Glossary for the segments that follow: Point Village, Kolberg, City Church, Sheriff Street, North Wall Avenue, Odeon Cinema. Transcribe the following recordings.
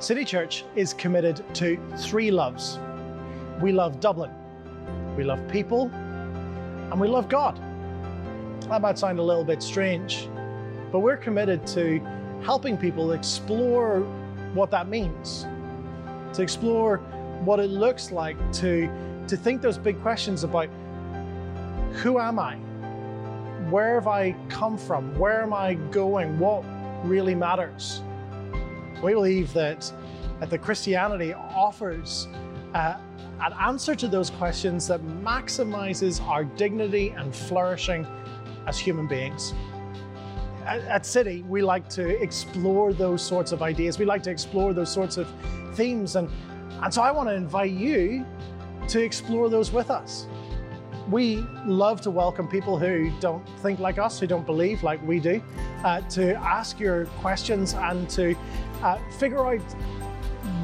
City Church is committed to three loves. We love Dublin, we love people, and we love God. That might sound a little bit strange, but we're committed to helping people explore what that means, to explore what it looks like to think those big questions about who am I? Where have I come from? Where am I going? What really matters? We believe that Christianity offers an answer to those questions that maximizes our dignity and flourishing as human beings. At City, we like to explore those sorts of ideas. We like to explore those sorts of themes. And so I want to invite you to explore those with us. We love to welcome people who don't think like us, who don't believe like we do, to ask your questions and to figure out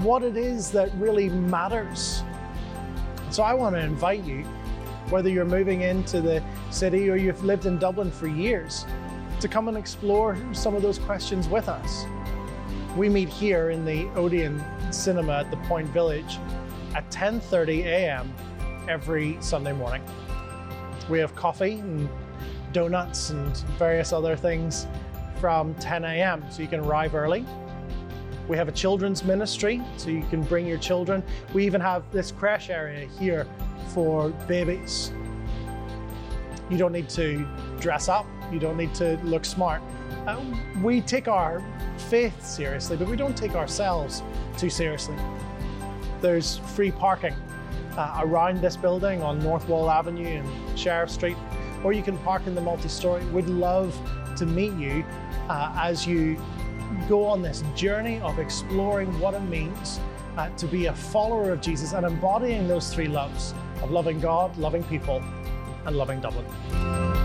what it is that really matters. So I want to invite you, whether you're moving into the city or you've lived in Dublin for years, to come and explore some of those questions with us. We meet here in the Odeon Cinema at the Point Village at 10:30 a.m. every Sunday morning. We have coffee and donuts and various other things from 10 a.m. so you can arrive early. We have a children's ministry so you can bring your children. We even have this creche area here for babies. You don't need to dress up. You don't need to look smart. We take our faith seriously, but we don't take ourselves too seriously. There's free parking around this building on North Wall Avenue and Sheriff Street, or you can park in the multi-story. We'd love to meet you as you go on this journey of exploring what it means to be a follower of Jesus and embodying those three loves of loving God, loving people, and loving Dublin.